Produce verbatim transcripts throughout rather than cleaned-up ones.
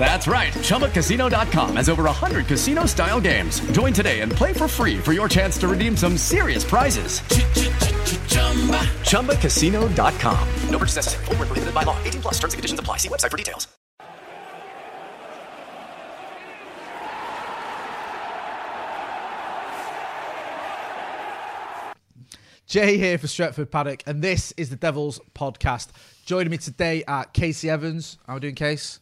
That's right. chumba casino dot com has over one hundred casino-style games. Join today and play for free for your chance to redeem some serious prizes. chumba casino dot com. No purchase necessary. Void where prohibited by law. eighteen plus. Terms and conditions apply. See website for details. Jay here for Stretford Paddock, and this is the Devils Podcast. Joining me today are Casey Evans. How are we doing, Case?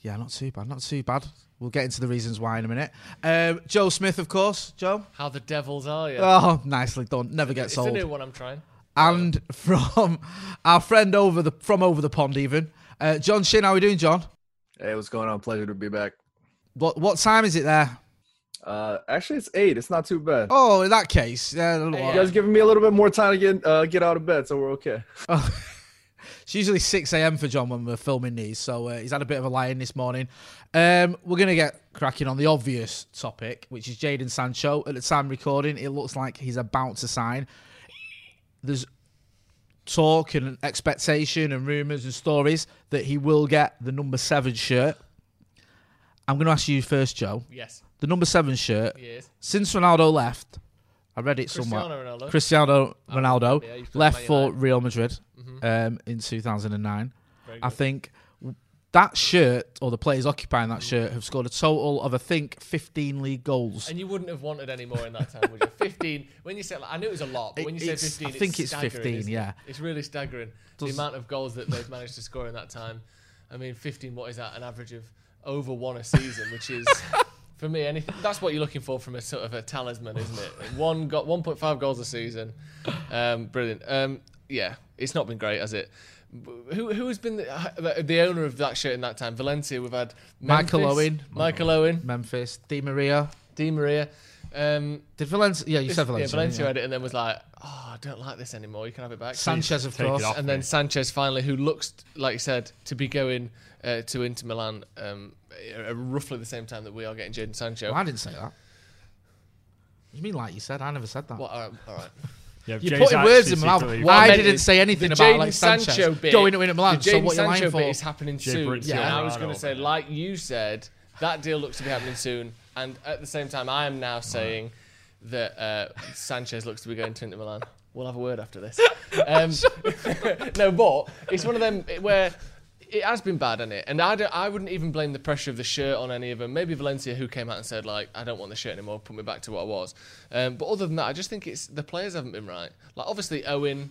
Yeah, not too bad, not too bad. We'll get into the reasons why in a minute. Um, Joe Smith, of course. Joe? How the devils are you? Oh, nicely done. Never it's, gets old. It's a new one I'm trying. And from our friend over the from over the pond even, uh, John Shin, how are we doing, John? Hey, what's going on? Pleasure to be back. What what time is it there? Uh, actually, it's eight. It's not too bad. Oh, in that case. Yeah, you guys giving me a little bit more time to get, uh, get out of bed, so we're okay. Oh. It's usually six a.m. for John when we're filming these, so uh, he's had a bit of a lie-in this morning. Um, we're going to get cracking on the obvious topic, which is Jadon Sancho. At the time recording, it looks like he's about to sign. There's talk and expectation and rumours and stories that he will get the number seven shirt. I'm going to ask you first, Joe. Yes. The number seven shirt. Yes. Since Ronaldo left, I read it Cristiano somewhere. Ronaldo. Cristiano Ronaldo oh, yeah, left for Real Madrid. Um, in two thousand nine. I think that shirt, or the players occupying that shirt, have scored a total of, I think, fifteen league goals. And you wouldn't have wanted any more in that time, would you? fifteen, when you said, like, I knew it was a lot, but when you said fifteen, I it's think it's fifteen, yeah. It? It's really staggering, Does, the amount of goals that they've managed to score in that time. I mean, fifteen, what is that? An average of over one a season, which is... For me, anything, that's what you're looking for from a sort of a talisman, isn't it? One got one point five goals a season. Um, brilliant. Um, yeah, it's not been great, has it? Who who has been the, the owner of that shirt in that time? Valencia, we've had Memphis, Michael Owen. Michael Owen. Memphis. Di Maria. Di Maria. Um, Did Valencia... Yeah, you this, said Valencia. Yeah, Valencia yeah. had it and then was like, oh, I don't like this anymore. You can have it back. Sanchez, of course. Off, and then Sanchez finally, who looks, like you said, to be going uh, to Inter Milan um, uh, roughly the same time that we are getting Jadon Sancho. Well, I didn't say that. What do you mean like you said? I never said that. Well, all right. All right. Yeah, You're Jay's putting words in my mouth. Well, I, I didn't say anything about like Sanchez Sancho bit, going to Inter Milan. So what you're lying for is happening Jay soon. Yeah, and I was going to say, like you said, that deal looks to be happening soon. And at the same time, I am now saying that uh, Sanchez looks to be going to Inter Milan. We'll have a word after this. Um, no, but it's one of them where it has been bad, hasn't it? And I don't, I wouldn't even blame the pressure of the shirt on any of them. Maybe Valencia, who came out and said, like, I don't want the shirt anymore, put me back to what I was. Um, but other than that, I just think it's the players haven't been right. Like, obviously, Owen,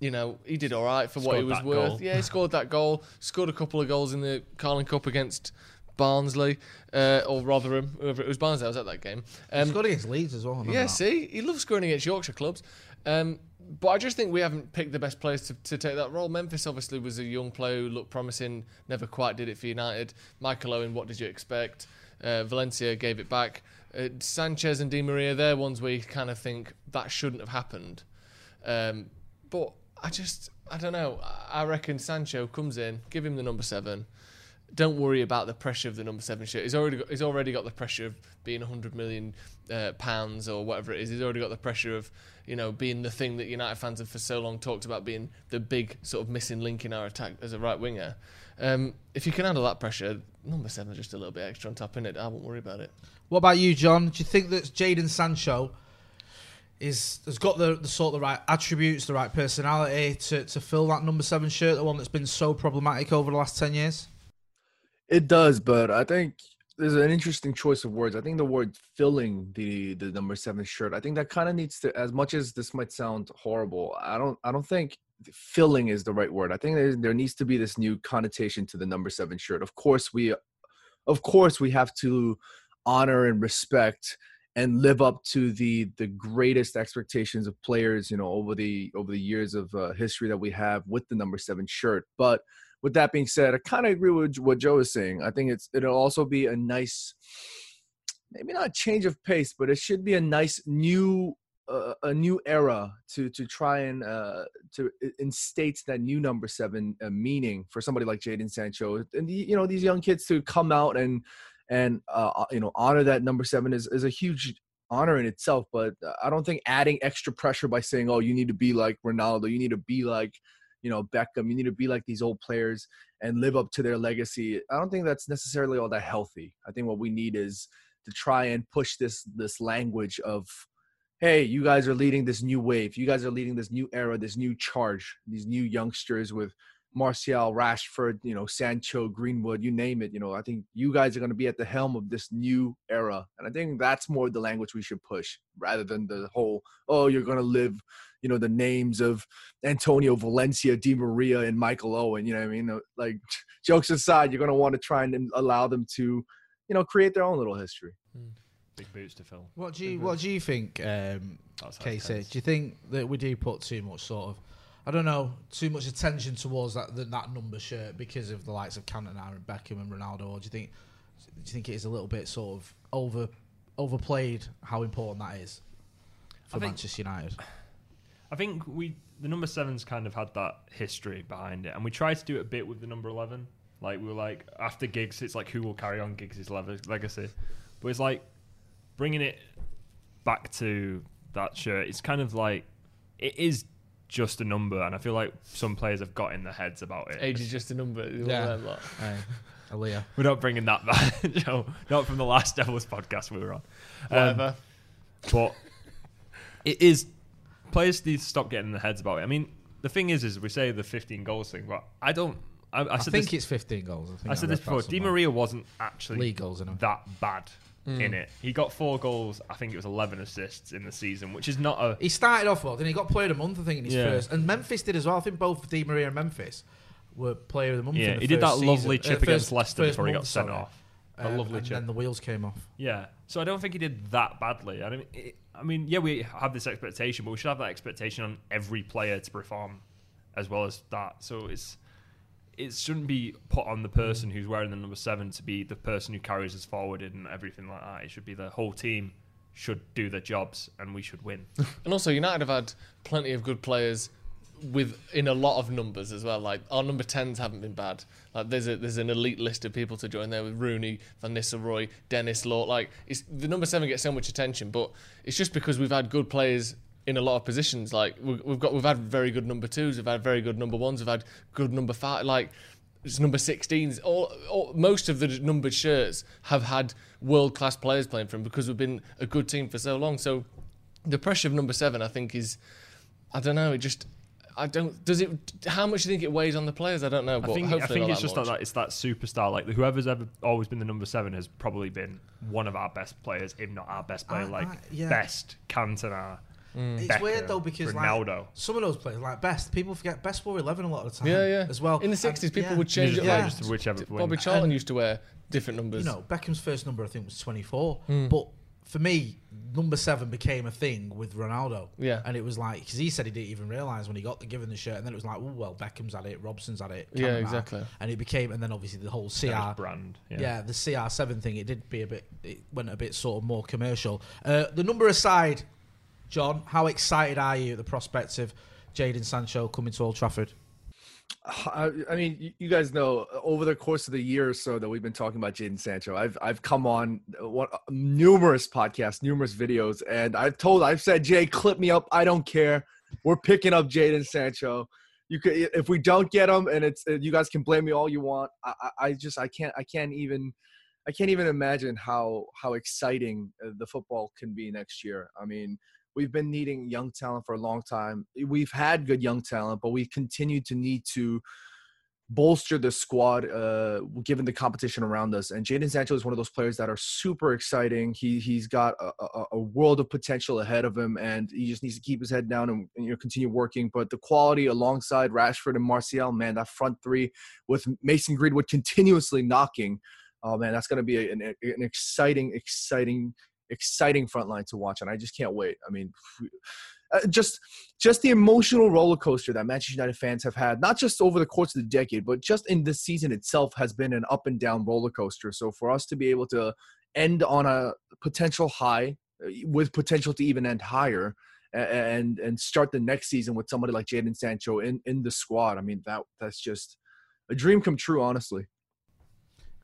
you know, he did all right for what he was worth. Goal. Yeah, he scored that goal. Scored a couple of goals in the Carling Cup against Barnsley, uh, or Rotherham, whoever it was. Barnsley, I was at that game. Um, he scored against Leeds as well. Yeah, that. See? He loves scoring against Yorkshire clubs. Um, but I just think we haven't picked the best players to, to take that role. Memphis obviously was a young player who looked promising, never quite did it for United. Michael Owen, what did you expect? Uh, Valencia gave it back. Uh, Sanchez and Di Maria, they're ones where you kind of think that shouldn't have happened. Um, but I just, I don't know. I reckon Sancho comes in, give him the number seven. don't worry about the pressure of the number seven shirt. He's already got, he's already got the pressure of being one hundred million uh, pounds or whatever it is. He's already got the pressure of, you know, being the thing that United fans have for so long talked about, being the big sort of missing link in our attack as a right winger. Um, if you can handle that pressure, number seven is just a little bit extra on top, isn't it? I won't worry about it. What about you, John? Do you think that Jadon Sancho is has got the, the sort of the right attributes, the right personality to, to fill that number seven shirt, the one that's been so problematic over the last ten years? It does, but I think there's an interesting choice of words. I think the word filling the, the number seven shirt, I think that kind of needs to, as much as this might sound horrible, I don't I don't think filling is the right word. I think there, there needs to be this new connotation to the number seven shirt. Of course we of course we have to honor and respect and live up to the the greatest expectations of players, you know, over the over the years of uh, history that we have with the number seven shirt. But with that being said, I kind of agree with what Joe is saying. I think it's it'll also be a nice, maybe not change of pace, but it should be a nice new uh, a new era to to try and uh, to instate that new number seven uh, meaning for somebody like Jadon Sancho and, you know, these young kids to come out and. And, uh, you know, honor that number seven is, is a huge honor in itself. But I don't think adding extra pressure by saying, oh, you need to be like Ronaldo, you need to be like, you know, Beckham, you need to be like these old players and live up to their legacy. I don't think that's necessarily all that healthy. I think what we need is to try and push this this language of, hey, you guys are leading this new wave. You guys are leading this new era, this new charge, these new youngsters with Martial, Rashford, you know, Sancho, Greenwood, you name it. You know, I think you guys are going to be at the helm of this new era. And I think that's more the language we should push rather than the whole, oh, you're going to live, you know, the names of Antonio Valencia, Di Maria, and Michael Owen. You know what I mean? Like, jokes aside, you're going to want to try and allow them to, you know, create their own little history. Mm. Big boots to fill. What do you, what do you think, um, Casey? Do you think that we do put too much sort of, I don't know, too much attention towards that that number shirt because of the likes of Cantona and Beckham and Ronaldo? Or do you think do you think it is a little bit sort of over overplayed how important that is for I think, Manchester United? I think we the number seven's kind of had that history behind it, and we tried to do it a bit with the number eleven. Like, we were like, after Giggs, it's like, who will carry on Giggs' legacy? But it's like bringing it back to that shirt. It's kind of like it is just a number, and I feel like some players have got in their heads about it. Age is just a number. Yeah. Hey, Aaliyah. We're not bringing that back. No, not from the last Devils podcast we were on. Whatever. Um, but it is, players need to stop getting in their heads about it. I mean, the thing is, is we say the fifteen goals thing, but I don't, I, I, I said think this, it's fifteen goals. I, think I said I this before. Di Maria wasn't actually League goals in that bad. Mm. In it, he got four goals. I think it was eleven assists in the season, which is not a. He started off well, then he got player of the month. I think in his yeah. first, and Memphis did as well. I think both Di Maria and Memphis were player of the month. Yeah, in the he first did that lovely season. chip uh, first, against Leicester before he got sent off. Um, a lovely and chip, and then the wheels came off. Yeah, so I don't think he did that badly. I mean, it, I mean, yeah, we have this expectation, but we should have that expectation on every player to perform as well as that. So it's. It shouldn't be put on the person who's wearing the number seven to be the person who carries us forward and everything like that. It should be the whole team should do their jobs and we should win. And also, United have had plenty of good players with in a lot of numbers as well. Like, our number tens haven't been bad. Like, there's a there's an elite list of people to join there with Rooney, Van Nistelrooy, Dennis Law. Like, it's, the number seven gets so much attention, but it's just because we've had good players in a lot of positions. Like, we've got, we've had very good number twos, we've had very good number ones, we've had good number five, like it's number sixteens. All, all most of the numbered shirts have had world class players playing for them because we've been a good team for so long. So the pressure of number seven, I think, is, I don't know. It just, I don't. Does it? How much do you think it weighs on the players? I don't know. But I think, I think it's just like that. It's that superstar. Like, whoever's ever always been the number seven has probably been one of our best players, if not our best player. I, like I, yeah. Best, Cantona. Mm. It's Beckham, weird though, because Ronaldo. Like some of those players, like Best, people forget Best wore eleven a lot of the time. Yeah, yeah. As well, in the sixties, people yeah. would change it. Yeah. Like, yeah. Whichever Bobby Charlton and, used to wear different numbers. You know, Beckham's first number I think was twenty-four, mm. but for me, number seven became a thing with Ronaldo. Yeah, and it was like, because he said he didn't even realise when he got the, given the shirt, and then it was like, oh well, Beckham's had it, Robson's had it. Yeah, exactly. Had, and it became, and then obviously the whole C R brand. Yeah. yeah, the C R seven thing. It did be a bit. It went a bit sort of more commercial. Uh, the number aside. John, how excited are you at the prospect of Jadon Sancho coming to Old Trafford? I, I mean, you guys know over the course of the year or so that we've been talking about Jadon Sancho, I've I've come on one, numerous podcasts, numerous videos, and I've told, I've said, Jay, clip me up. I don't care. We're picking up Jadon Sancho. You could, if we don't get him, and it's, you guys can blame me all you want. I, I just I can't I can't even I can't even imagine how how exciting the football can be next year. I mean, we've been needing young talent for a long time. We've had good young talent, but we continue to need to bolster the squad uh, given the competition around us. And Jadon Sancho is one of those players that are super exciting. He, he's got a, a, a world of potential ahead of him, and he just needs to keep his head down and, and you know, continue working. But the quality alongside Rashford and Martial, man, that front three with Mason Greenwood continuously knocking, oh, man, that's going to be a, an, an exciting, exciting, exciting front line to watch. And I just can't wait. I mean, Uh, just just the emotional roller coaster that Manchester United fans have had, not just over the course of the decade, but just in this season itself has been an up and down roller coaster. So for us to be able to end on a potential high with potential to even end higher and and start the next season with somebody like Jadon Sancho in, in the squad, I mean, that that's just a dream come true, honestly.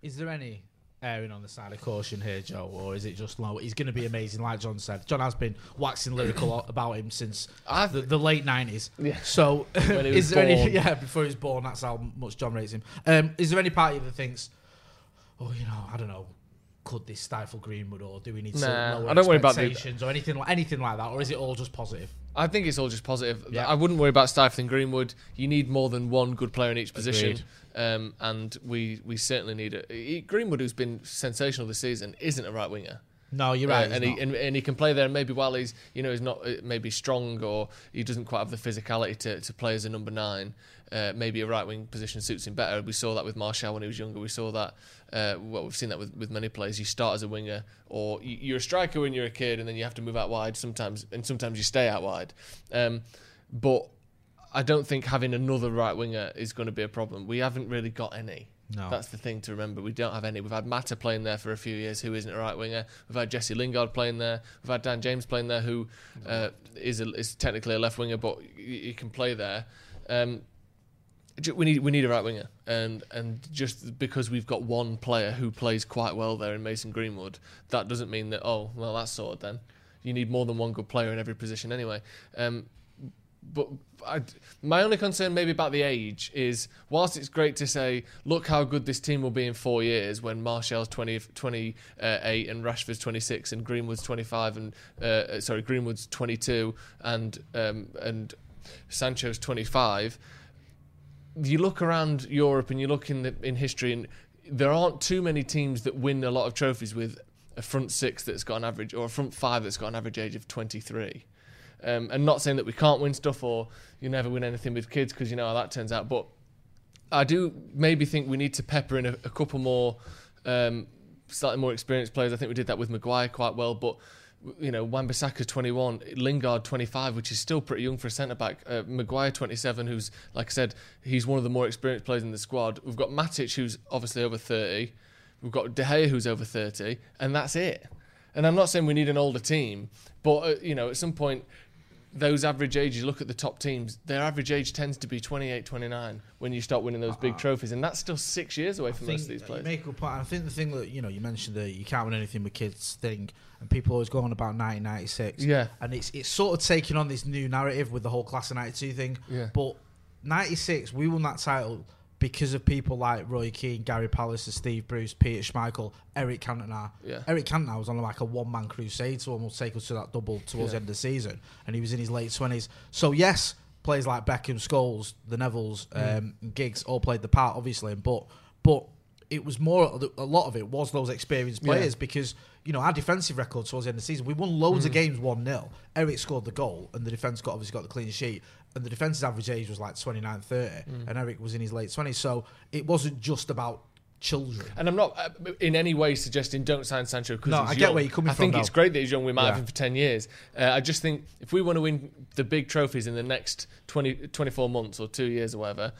Is there any erring on the side of caution here, Joe, or is it just low? He's going to be amazing, like John said. John has been waxing lyrical about him since the, the late nineties. Yeah. So, when he was is there born. any? Yeah, before he was born, that's how much John rates him. Um, is there any part of you that thinks, oh, you know, I don't know, could this stifle Greenwood, or do we need nah, to lower I don't expectations worry about or anything like anything like that, or is it all just positive? I think it's all just positive. Yeah. I wouldn't worry about stifling Greenwood. You need more than one good player in each position. Um, and we, we certainly need it. Greenwood, who's been sensational this season, isn't a right winger. No, you're right. Uh, and, he, and, and he can play there, and maybe while he's, you know, he's not maybe strong, or he doesn't quite have the physicality to, to play as a number nine. Uh, maybe a right wing position suits him better. We saw that with Martial when he was younger. We saw that. Uh, well, we've seen that with, with many players. You start as a winger, or you're a striker when you're a kid, and then you have to move out wide sometimes, and sometimes you stay out wide. Um, but I don't think having another right winger is going to be a problem. We haven't really got any. No. That's the thing to remember. We don't have any. We've had Mata playing there for a few years, who isn't a right winger. We've had Jesse Lingard playing there. We've had Dan James playing there, who uh, is a, is technically a left winger, but he can play there. Um, we need we need a right winger, and and just because we've got one player who plays quite well there in Mason Greenwood, that doesn't mean that oh well that's sorted then. You need more than one good player in every position anyway. Um, But I, my only concern maybe about the age is, whilst it's great to say, look how good this team will be in four years when Martial's twenty, twenty-eight and Rashford's twenty-six and Greenwood's twenty-five and uh, sorry Greenwood's twenty-two and um, and Sancho's twenty-five. You look around Europe and you look in the, in history, and there aren't too many teams that win a lot of trophies with a front six that's got an average, or a front five that's got an average age of twenty-three. Um, and not saying that we can't win stuff, or you never win anything with kids, because you know how that turns out. But I do maybe think we need to pepper in a, a couple more, um, slightly more experienced players. I think we did that with Maguire quite well. But, you know, Wan-Bissaka twenty-one, Lingard twenty-five, which is still pretty young for a centre-back. Uh, Maguire twenty-seven, who's, like I said, he's one of the more experienced players in the squad. We've got Matic, who's obviously over thirty. We've got De Gea, who's over thirty. And that's it. And I'm not saying we need an older team. But, uh, you know, at some point, those average ages, look at the top teams, their average age tends to be twenty-eight, twenty-nine when you start winning those big uh, trophies. And that's still six years away from most of these players. Make up, I think the thing that, you know, you mentioned that you can't win anything with kids thing, and people always go on about nineteen ninety-six. Yeah. And it's it's sort of taking on this new narrative with the whole class of ninety-two thing. Yeah. But ninety-six, we won that title because of people like Roy Keane, Gary Pallister, Steve Bruce, Peter Schmeichel, Eric Cantona. Yeah. Eric Cantona was on like a one-man crusade to almost take us to that double towards yeah. the end of the season, and he was in his late twenties. So, yes, players like Beckham, Scholes, the Nevilles, mm. um, Giggs all played the part, obviously, but but it was more, a lot of it was those experienced players yeah. because, you know, our defensive record towards the end of the season, we won loads mm. of games one nil. Eric scored the goal, and the defence got obviously got the clean sheet. And the defence's average age was like twenty-nine, thirty, mm. and Eric was in his late twenties. So it wasn't just about children. And I'm not uh, in any way suggesting don't sign Sancho because no, he's I get young. Where you're coming I from. I think though. It's great that he's young. We might yeah. have him for ten years. Uh, I just think if we want to win the big trophies in the next twenty, twenty-four months or two years or whatever,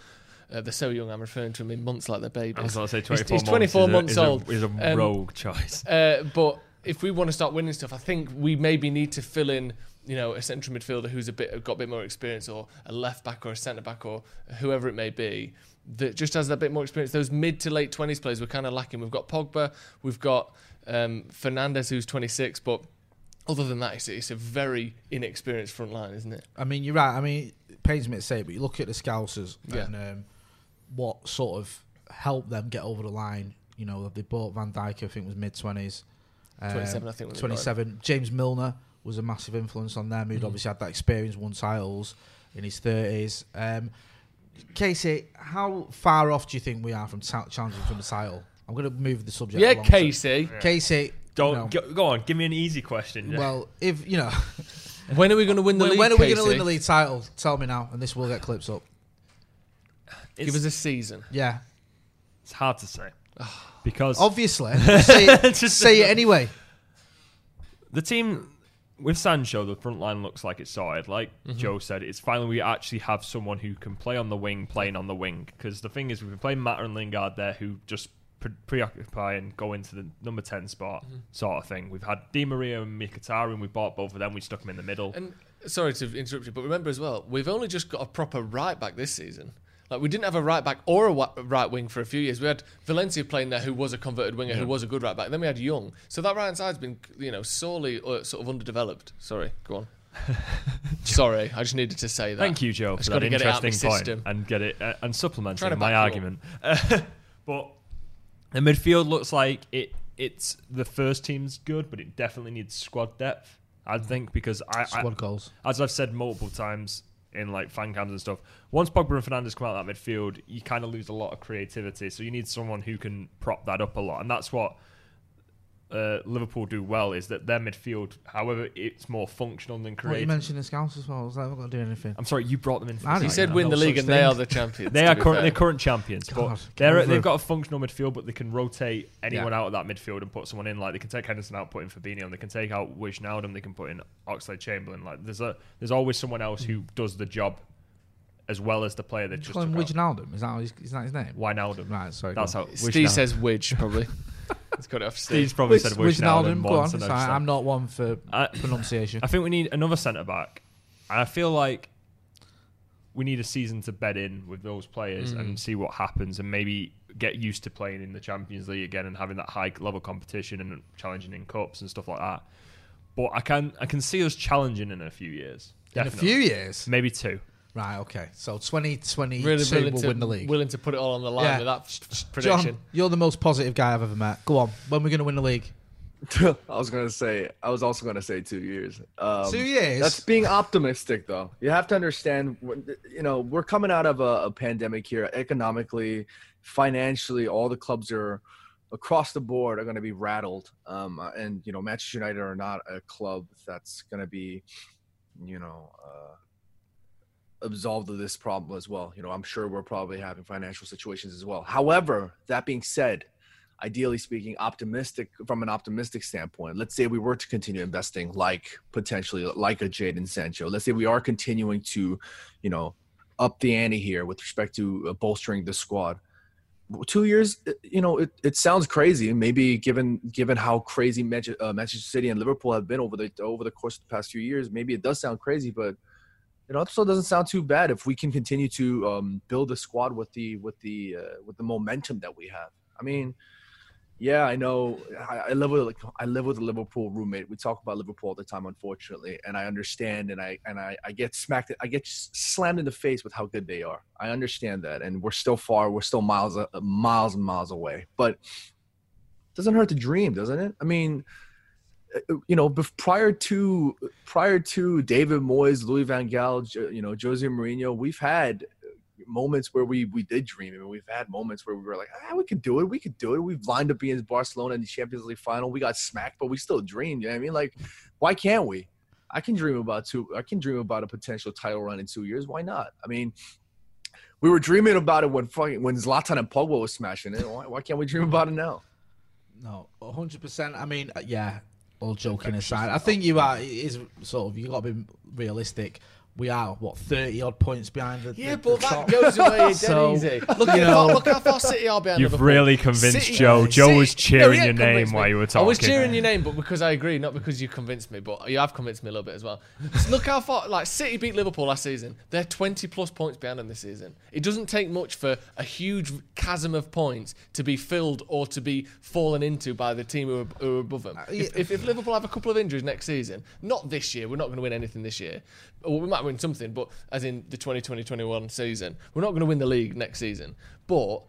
uh, they're so young, I'm referring to him in months like they're babies. I was going to say twenty-four he's, months. He's twenty-four is months a, is old. He's a, is a rogue um, choice. Uh, but if we want to start winning stuff, I think we maybe need to fill in, you know, a central midfielder who's a bit got a bit more experience, or a left back or a centre back or whoever it may be that just has a bit more experience. Those mid to late twenties players we're kind of lacking. We've got Pogba, we've got um, Fernandes, who's twenty-six, but other than that, it's, it's a very inexperienced front line, isn't it? I mean, you're right. I mean, it pains me to say, but you look at the Scousers yeah. and um, what sort of helped them get over the line. You know, they bought Van Dijk, I think it was mid twenties. twenty-seven, um, I think. Was twenty-seven. James Milner was a massive influence on them. Who'd mm. obviously had that experience, won titles in his thirties. Um, Casey, how far off do you think we are from ta- challenging from the title? I'm going to move the subject. Yeah, Casey. Yeah. Casey. Don't, you know, go, go on, give me an easy question. Yeah. Well, if, you know... when are we going to win the when, league, When are Casey? we going to win the league title? Tell me now, and this will get clips up. It's, give us a season. Yeah. It's hard to say. Because obviously, say, it, say it anyway. The team with Sancho, the front line looks like it's sorted. Like mm-hmm. Joe said, it's finally we actually have someone who can play on the wing, playing on the wing. Because the thing is, we've been playing Matter and Lingard there, who just pre- preoccupy and go into the number ten spot, mm-hmm. sort of thing. We've had Di Maria and Mkhitaryan, we bought both of them. We stuck them in the middle. And sorry to interrupt you, but remember as well, we've only just got a proper right back this season. Like, we didn't have a right back or a right wing for a few years. We had Valencia playing there, who was a converted winger, yeah. who was a good right back. Then we had Young. So that right hand side's been, you know, sorely uh, sort of underdeveloped. Sorry, go on. Sorry, I just needed to say that. Thank you, Joe, for that interesting get it point system. and get it uh, and supplementing my argument. Uh, but the midfield looks like it. It's the first team's good, but it definitely needs squad depth. I think because I squad I, goals, as I've said multiple times. In like fan cams and stuff, once Pogba and Fernandes come out of that midfield, you kind of lose a lot of creativity. So you need someone who can prop that up a lot, and that's what uh, Liverpool do well. Is that their midfield, however, it's more functional than creative. Well, you mentioned the Scouts as well. I was like, we're not going to do anything. I'm sorry, you brought them in. For he said, "Win the league, and they are the champions." They are current, they're current champions. God, but they're, they've got a functional midfield, but they can rotate anyone yeah. out of that midfield and put someone in. Like they can take Henderson out, put in Fabinho. They can take out Wijnaldum. They can put in Oxlade-Chamberlain. Like there's a there's always someone else who does the job as well as the player that just. Call him Wijnaldum. Is that his, is that his name? Wijnaldum. Right. Sorry. That's how Steve says Wij probably. It's got it off Steve's probably Which, said Wijnaldum. Go on, sorry, I'm not one for I, pronunciation. I think we need another centre back, and I feel like we need a season to bed in with those players mm. and see what happens, and maybe get used to playing in the Champions League again and having that high level competition and challenging in cups and stuff like that. But I can I can see us challenging in a few years. Definitely. In a few years, maybe two. Right, okay. So twenty twenty-two really will to, win the league. Willing to put it all on the line yeah. with that prediction. John, you're the most positive guy I've ever met. Go on. When are we going to win the league? I was going to say, I was also going to say two years. Um, two years? That's being optimistic, though. You have to understand, you know, we're coming out of a, a pandemic here. Economically, financially, all the clubs are, across the board, are going to be rattled. Um, and, you know, Manchester United are not a club that's going to be, you know, uh, absolved of this problem as well. You know, I'm sure we're probably having financial situations as well. However, that being said, ideally speaking, optimistic from an optimistic standpoint, let's say we were to continue investing like potentially like a Jadon Sancho. Let's say we are continuing to, you know, up the ante here with respect to bolstering the squad. Two years, you know, it, it sounds crazy. Maybe given given how crazy Manchester, uh, Manchester City and Liverpool have been over the over the course of the past few years, maybe it does sound crazy, but it also doesn't sound too bad if we can continue to um, build a squad with the with the uh, with the momentum that we have. I mean, yeah, I know. I, I live with like, I live with a Liverpool roommate. We talk about Liverpool all the time, unfortunately, and I understand. And I and I, I get smacked. I get slammed in the face with how good they are. I understand that, and we're still far. We're still miles miles and miles away. But it doesn't hurt to dream, doesn't it? I mean. You know, prior to prior to David Moyes, Louis van Gaal, you know, Jose Mourinho, we've had moments where we we did dream, and we've had moments where we were like, ah, we could do it, we could do it. We've lined up against Barcelona in the Champions League final. We got smacked, but we still dreamed. You know what I mean? Like, why can't we? I can dream about two. I can dream about a potential title run in two years. Why not? I mean, we were dreaming about it when fucking when Zlatan and Pogba was smashing it. Why, why can't we dream about it now? No, one hundred percent. I mean, yeah. All joking aside, I think you are. It is sort of you got to be realistic. we are, what, thirty-odd points behind the Yeah, the, but the that top. Goes away so, dead easy. Look, you know, look how far City are behind Liverpool. You've really convinced City, Joe. Joe City. was cheering no, your name me. while you were talking. I was cheering your name, but because I agree, not because you convinced me, but you have convinced me a little bit as well. So look how far, like, City beat Liverpool last season. They're twenty-plus points behind them this season. It doesn't take much for a huge chasm of points to be filled or to be fallen into by the team who are, who are above them. Uh, yeah. if, if, if Liverpool have a couple of injuries next season, not this year, we're not going to win anything this year. Well, we might win something, but as in the twenty twenty twenty-one season, we're not going to win the league next season. But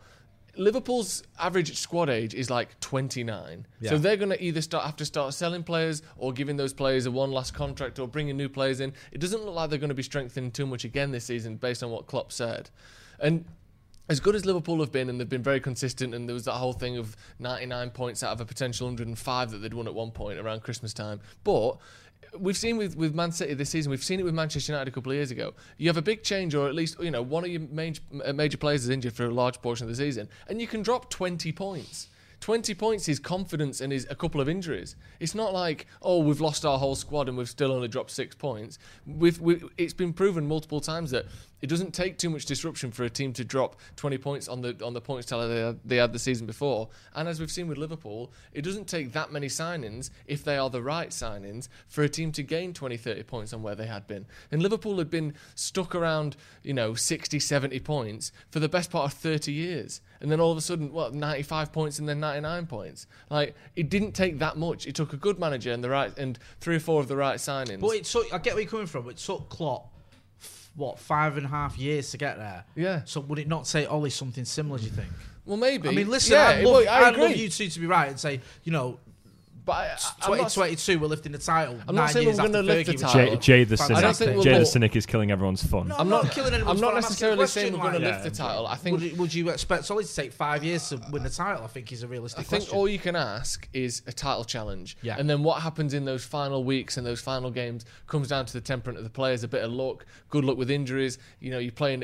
Liverpool's average squad age is like twenty-nine. Yeah. So they're going to either start have to start selling players or giving those players a one last contract or bringing new players in. It doesn't look like they're going to be strengthening too much again this season based on what Klopp said. And as good as Liverpool have been, and they've been very consistent, and there was that whole thing of ninety-nine points out of a potential one hundred and five that they'd won at one point around Christmas time. But we've seen with, with Man City this season, we've seen it with Manchester United a couple of years ago. You have a big change, or at least, you know, one of your major, major players is injured for a large portion of the season, and you can drop twenty points. twenty points is confidence and is a couple of injuries. It's not like, oh, we've lost our whole squad and we've still only dropped six points. We've, we, it's been proven multiple times that it doesn't take too much disruption for a team to drop twenty points on the on the points tally they had, they had the season before. And as we've seen with Liverpool, it doesn't take that many signings, if they are the right signings, for a team to gain twenty, thirty points on where they had been. And Liverpool had been stuck around, you know, sixty, seventy points for the best part of thirty years. And then all of a sudden, what, ninety-five points and then ninety-nine points. Like, it didn't take that much. It took a good manager and the right and three or four of the right signings. But it took, I get where you're coming from. It took Klopp, what, five and a half years to get there. Yeah. So would it not say Ollie something similar, do you think? Well, maybe. I mean, listen, yeah, I'd, love, I I'd love you two to be right and say, you know, but I, twenty twenty-two, we're lifting the title. I'm not saying we're going to lift the title. Jay the Cynic is killing everyone's fun. No, I'm, I'm not, not killing anyone's I'm not necessarily saying we're going to yeah. lift the title. I think. Would, would you expect Solly to take five years to win the title? I think is a realistic I question. I think all you can ask is a title challenge. Yeah. And then what happens in those final weeks and those final games comes down to the temperament of the players, a bit of luck, good luck with injuries. You know, you're playing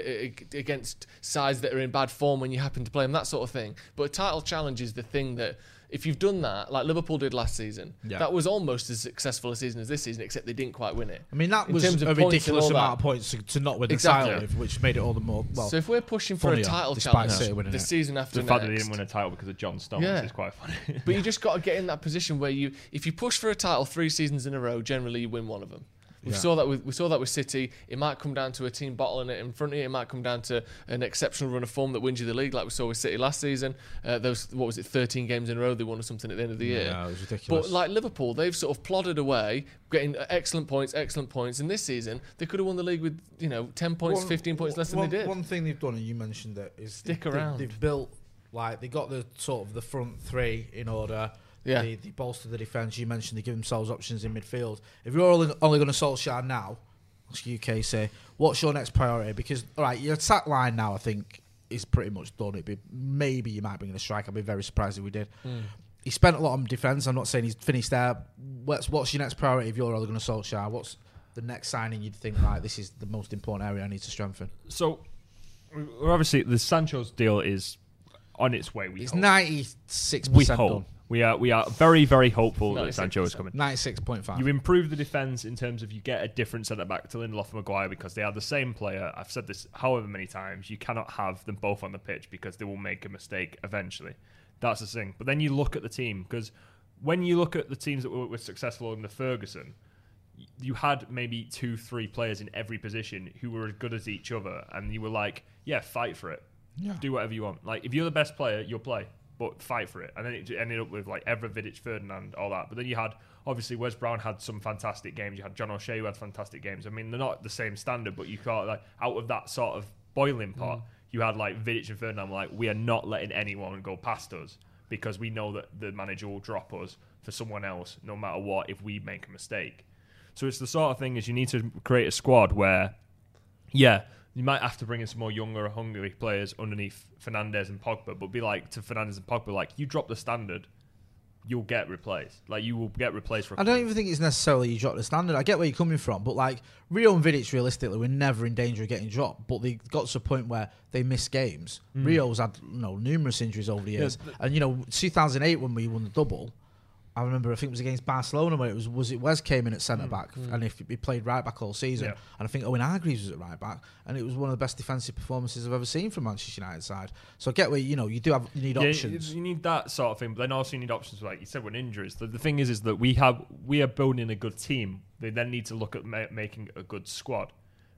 against sides that are in bad form when you happen to play them, that sort of thing. But a title challenge is the thing that, if you've done that, like Liverpool did last season, yeah. that was almost as successful a season as this season, except they didn't quite win it. I mean, that in was terms of a ridiculous amount that. of points to, to not win exactly. the title, which made it all the more. Well, so if we're pushing for a title challenge the it. season after the next, fact that they didn't win a title because of John Stones yeah. is quite funny. But you just got to get in that position where you, if you push for a title three seasons in a row, generally you win one of them. We yeah. saw that with we saw that with City. It might come down to a team bottling it in front of you. It might come down to an exceptional run of form that wins you the league, like we saw with City last season. Uh, those what was it, thirteen games in a row they won or something at the end of the year. Yeah, it was ridiculous. But like Liverpool, they've sort of plodded away, getting excellent points, excellent points. And this season, they could have won the league with you know ten points, one, fifteen points one, less than one, they did. One thing they've done, and you mentioned it, is stick they, around. They, they've built like they got the sort of the front three in order. Yeah. They, they bolster the defence. You mentioned they give themselves options in midfield. If you're only, only going to Solskjaer now, ask you, Casey, what's your next priority? Because, all right, your attack line now, I think, is pretty much done. It'd be, maybe you might bring in a strike. I'd be very surprised if we did. Mm. He spent a lot on defence. I'm not saying he's finished there. What's, what's your next priority if you're only going to Solskjaer? What's the next signing you'd think, like, this is the most important area I need to strengthen? So, obviously, the Sancho's deal is on its way. We it's hope. ninety-six percent we hope. done. We are we are very, very hopeful that Sancho is coming. ninety-six point five. You improve the defence in terms of you get a different centre-back to Lindelof and Maguire because they are the same player. I've said this however many times. You cannot have them both on the pitch because they will make a mistake eventually. That's the thing. But then you look at the team, because when you look at the teams that were, were successful under Ferguson, you had maybe two, three players in every position who were as good as each other. And you were like, yeah, fight for it. Yeah. Do whatever you want. Like, if you're the best player, you'll play. But fight for it. And then it ended up with like Evra, Vidic, Ferdinand, all that. But then you had, obviously, Wes Brown had some fantastic games. You had John O'Shea who had fantastic games. I mean, they're not the same standard, but you got like out of that sort of boiling pot, mm. you had like Vidic and Ferdinand were like, we are not letting anyone go past us because we know that the manager will drop us for someone else no matter what if we make a mistake. So it's the sort of thing is you need to create a squad where, yeah, you might have to bring in some more younger or hungry players underneath Fernandes and Pogba, but be like to Fernandes and Pogba, like, you drop the standard, you'll get replaced. Like, you will get replaced. For I don't even think it's necessarily you drop the standard. I get where you're coming from, but like Rio and Vidic, realistically, were never in danger of getting dropped, but they got to a point where they missed games. Mm. Rio's had, you know, numerous injuries over the years. Yeah, and, you know, two thousand eight when we won the double, I remember, I think it was against Barcelona where it was was it Wes came in at centre back mm, mm. and if he played right back all season, yeah. and I think Owen Hargreaves was at right back, and it was one of the best defensive performances I've ever seen from Manchester United side. So I get where you know you do have you need yeah, options, you need that sort of thing, but then also you need options like you said with injuries. The, the thing is, is that we have we are building a good team. They then need to look at ma- making a good squad,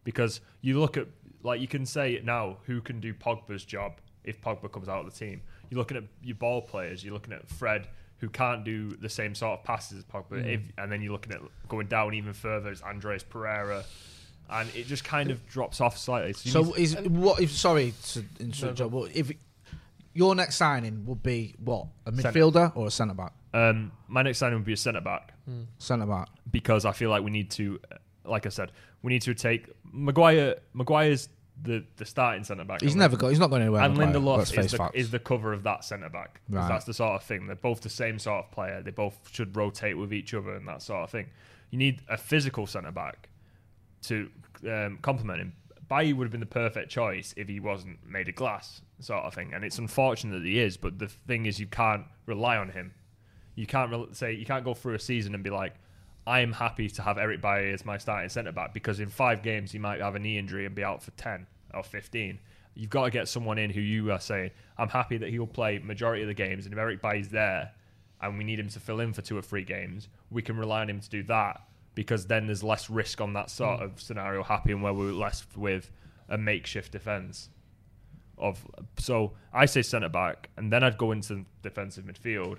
because you look at like you can say now who can do Pogba's job if Pogba comes out of the team. You're looking at your ball players. You're looking at Fred, who can't do the same sort of passes as Pogba. Mm. If, and then you're looking at going down even further as Andres Pereira. And it just kind of drops off slightly. So, so is what? If, sorry to interrupt, no, no. Joe. If your next signing would be what? A midfielder centre. Or a centre-back? Um, my next signing would be a centre-back. Mm. Centre-back. Because I feel like we need to, like I said, we need to take... Maguire. Maguire's the, the starting centre-back. He's never got... He's not going anywhere. And Lindelof is the, is the cover of that centre-back. Right. That's the sort of thing. They're both the same sort of player. They both should rotate with each other and that sort of thing. You need a physical centre-back to um, complement him. Bailly would have been the perfect choice if he wasn't made of glass sort of thing. And it's unfortunate that he is, but the thing is you can't rely on him. You can't re- say... You can't go through a season and be like, I am happy to have Eric Bailly as my starting centre-back, because in five games he might have a knee injury and be out for ten or fifteen. You've got to get someone in who you are saying, I'm happy that he'll play majority of the games, and if Eric Bailly's there and we need him to fill in for two or three games, we can rely on him to do that, because then there's less risk on that sort mm. of scenario happening where we're left with a makeshift defence. Of So I say centre-back, and then I'd go into defensive midfield.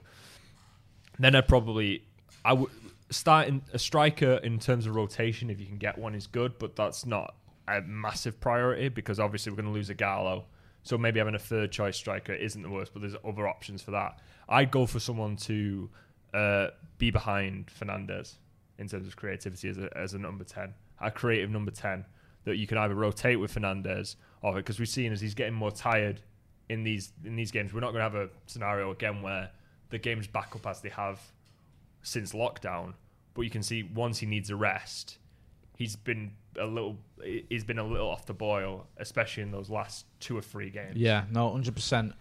Then I'd probably... I would... Starting a striker in terms of rotation, if you can get one, is good, but that's not a massive priority, because obviously we're going to lose a Gallo. So maybe having a third-choice striker isn't the worst, but there's other options for that. I'd go for someone to uh, be behind Fernandes in terms of creativity as a, as a number ten, a creative number ten that you can either rotate with Fernandes, or because we've seen as he's getting more tired in these in these games, we're not going to have a scenario again where the game's back up as they have since lockdown. But you can see once he needs a rest, he's been a little he's been a little off the boil, especially in those last two or three games. Yeah, no, one hundred percent.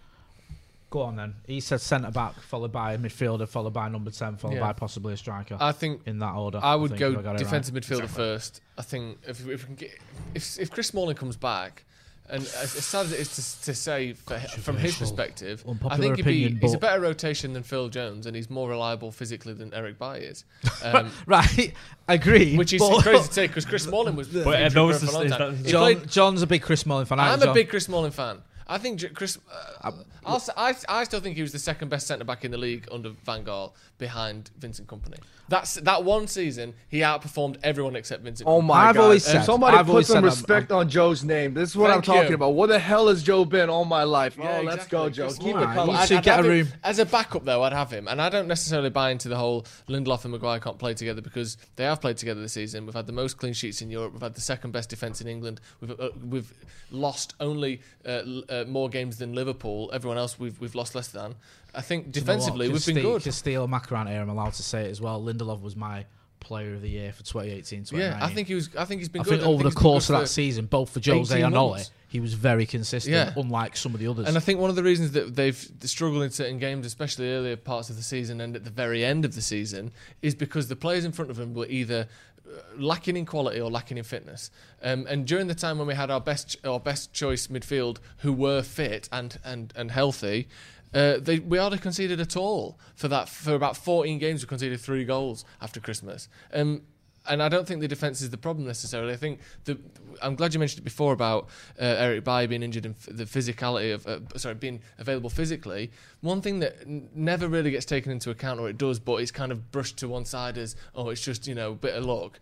Go on then. He said centre back, followed by a midfielder, followed by number ten, followed yeah. by possibly a striker. I think in that order. I would I go defensive right. midfielder exactly. first. I think if if, we get, if if Chris Smalling comes back, and as sad as it is to, to say for, from his perspective, I think he'd be, he's a better rotation than Phil Jones, and he's more reliable physically than Eric Bailly is. Um, right, agreed. Which is crazy to say, because Chris Smalling was... But uh, no, for a long time. John, played, John's a big Chris Smalling fan. I'm John. a big Chris Smalling fan. I think Chris... Uh, I'll, I, I still think he was the second best centre-back in the league under Van Gaal, behind Vincent Kompany. That's, that one season, he outperformed everyone except Vincent Kompany. Oh, my I've God. Always said, somebody I've put always some respect I'm, I'm, on Joe's name. This is what I'm talking you. about. What the hell has Joe been all my life? Yeah, oh, exactly. Let's go, Joe. Chris Keep it calm. I'd, I'd get a room. Him, as a backup, though, I'd have him. And I don't necessarily buy into the whole Lindelof and Maguire can't play together, because they have played together this season. We've had the most clean sheets in Europe. We've had the second best defence in England. We've, uh, we've lost only... Uh, Uh, more games than Liverpool. Everyone else we've we've lost less than. I think defensively you know we've been good. Castillo, Macarant here, I'm allowed to say it as well. Lindelof was my player of the year for twenty eighteen twenty nineteen. Yeah, I think he was. I think he's been I good. Think I over think the course of that season, both for Jose and Ole, he was very consistent, yeah. unlike some of the others. And I think one of the reasons that they've struggled in certain games, especially earlier parts of the season and at the very end of the season, is because the players in front of them were either lacking in quality or lacking in fitness. Um, and during the time when we had our best our best choice midfield who were fit and and, and healthy, uh, they, we hardly conceded at all. For that, for about fourteen games, we conceded three goals after Christmas. Um, and I don't think the defence is the problem necessarily. I think the, I'm glad you mentioned it before about uh, Eric Bailly being injured and the physicality of, uh, sorry, being available physically. One thing that n- never really gets taken into account, or it does, but it's kind of brushed to one side as, oh, it's just, you know, a bit of luck.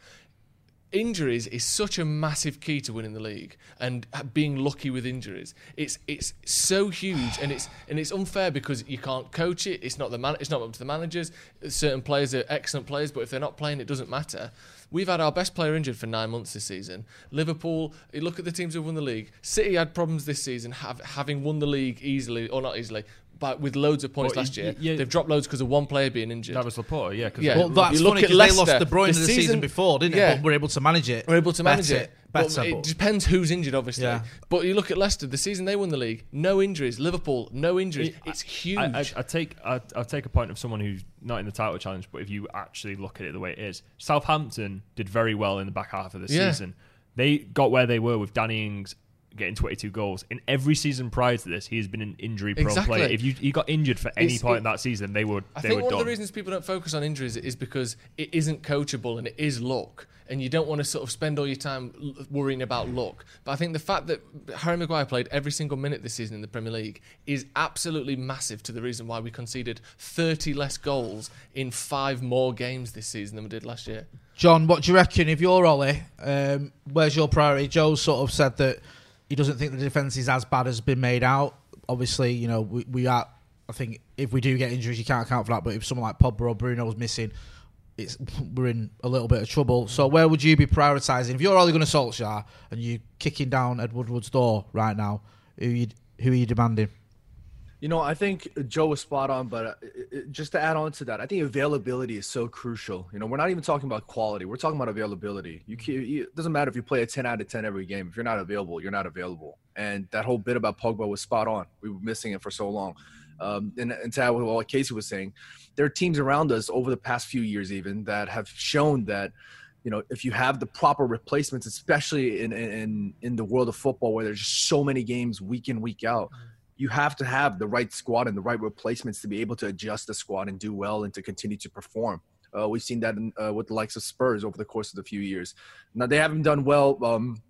Injuries is such a massive key to winning the league and being lucky with injuries. It's it's so huge, and it's and it's unfair because you can't coach it. It's not the man, it's not up to the managers. Certain players are excellent players, but if they're not playing, it doesn't matter. We've had our best player injured for nine months this season. Liverpool, you look at the teams who've won the league. City had problems this season, have, having won the league easily, or not easily, but with loads of points well, last year. Yeah, they've dropped loads because of one player being injured. That was Laporta, yeah. Cause yeah. Well, that's funny because they lost De Bruyne the, the season before, didn't yeah. it? But we're able to manage it. We're able to manage it. it. Better, it depends who's injured, obviously. Yeah. But you look at Leicester, the season they won the league, no injuries. Liverpool, no injuries. I, it's huge. I, I, I take I, I take a point of someone who's not in the title challenge, but if you actually look at it the way it is, Southampton did very well in the back half of the yeah. season. They got where they were with Danny Ings getting twenty-two goals. In every season prior to this, he has been an injury-prone exactly. player. If you he got injured for any it's, point it, in that season, they were I they think were one done. Of the reasons people don't focus on injuries is because it isn't coachable and it is luck. And you don't want to sort of spend all your time worrying about luck. But I think the fact that Harry Maguire played every single minute this season in the Premier League is absolutely massive to the reason why we conceded thirty less goals in five more games this season than we did last year. John, what do you reckon? If you're Ollie, um, where's your priority? Joe sort of said that he doesn't think the defence is as bad as has been made out. Obviously, you know, we, we are... I think if we do get injuries, you can't account for that. But if someone like Pogba or Bruno was missing... It's, we're in a little bit of trouble. So where would you be prioritising? If you're Ole Gunnar Solskjaer and you're kicking down Ed Woodward's door right now, who are you, who are you demanding? You know, I think Joe was spot on, but just to add on to that, I think availability is so crucial. You know, we're not even talking about quality. We're talking about availability. You, can, you It doesn't matter if you play a ten out of ten every game. If you're not available, you're not available. And that whole bit about Pogba was spot on. We were missing it for so long. Um, and, and to add with what Casey was saying, there are teams around us over the past few years even that have shown that, you know, if you have the proper replacements, especially in in, in the world of football where there's just so many games week in, week out, you have to have the right squad and the right replacements to be able to adjust the squad and do well and to continue to perform. Uh, we've seen that in, uh, with the likes of Spurs over the course of the few years. Now, they haven't done well, um,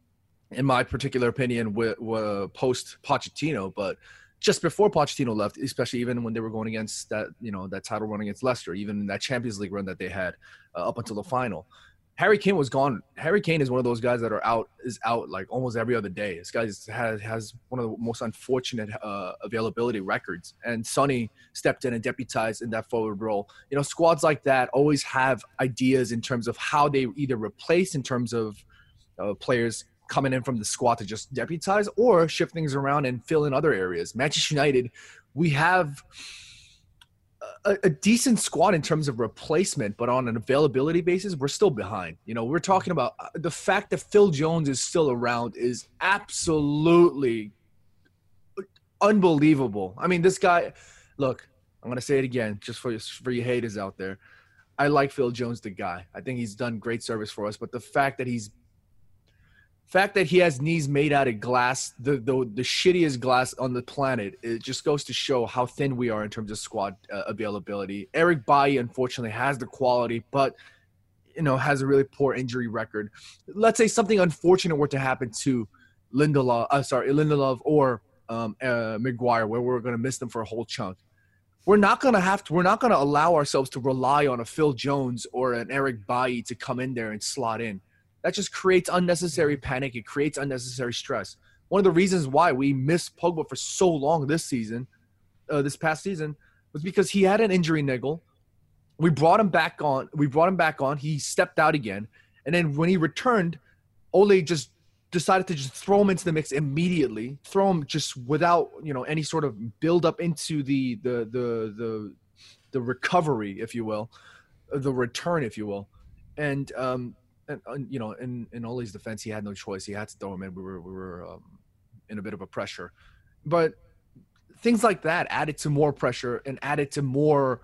in my particular opinion, with, with post-Pochettino, but just before Pochettino left, especially even when they were going against that, you know, that title run against Leicester, even that Champions League run that they had uh, up until the final. Harry Kane was gone. Harry Kane is one of those guys that are out is out like almost every other day. This guy has has one of the most unfortunate uh, availability records. And Sonny stepped in and deputized in that forward role. You know, squads like that always have ideas in terms of how they either replace in terms of uh, players coming in from the squad to just deputize or shift things around and fill in other areas. Manchester United, we have a, a decent squad in terms of replacement, but on an availability basis, we're still behind. You know, we're talking about the fact that Phil Jones is still around is absolutely unbelievable. I mean, this guy, look, I'm going to say it again, just for your, for your haters out there. I like Phil Jones, the guy. I think he's done great service for us, but the fact that he's fact that he has knees made out of glass, the, the the shittiest glass on the planet, it just goes to show how thin we are in terms of squad uh, availability. Eric Bailly, unfortunately, has the quality, but, you know, has a really poor injury record. Let's say something unfortunate were to happen to Lindelof, uh, sorry, Lindelof or um, uh, Maguire, where we're going to miss them for a whole chunk. We're not going to have to, we're not going to allow ourselves to rely on a Phil Jones or an Eric Bailly to come in there and slot in. That just creates unnecessary panic. It creates unnecessary stress. One of the reasons why we missed Pogba for so long this season, uh, this past season, was because he had an injury niggle. We brought him back on. We brought him back on. He stepped out again. And then when he returned, Ole just decided to just throw him into the mix immediately, throw him just without, you know, any sort of build up into the the the the, the recovery, if you will, the return, if you will. And um And, you know, in, in Ole's defense, he had no choice. He had to throw him in. We were, we were um, in a bit of a pressure. But things like that added to more pressure and added to more,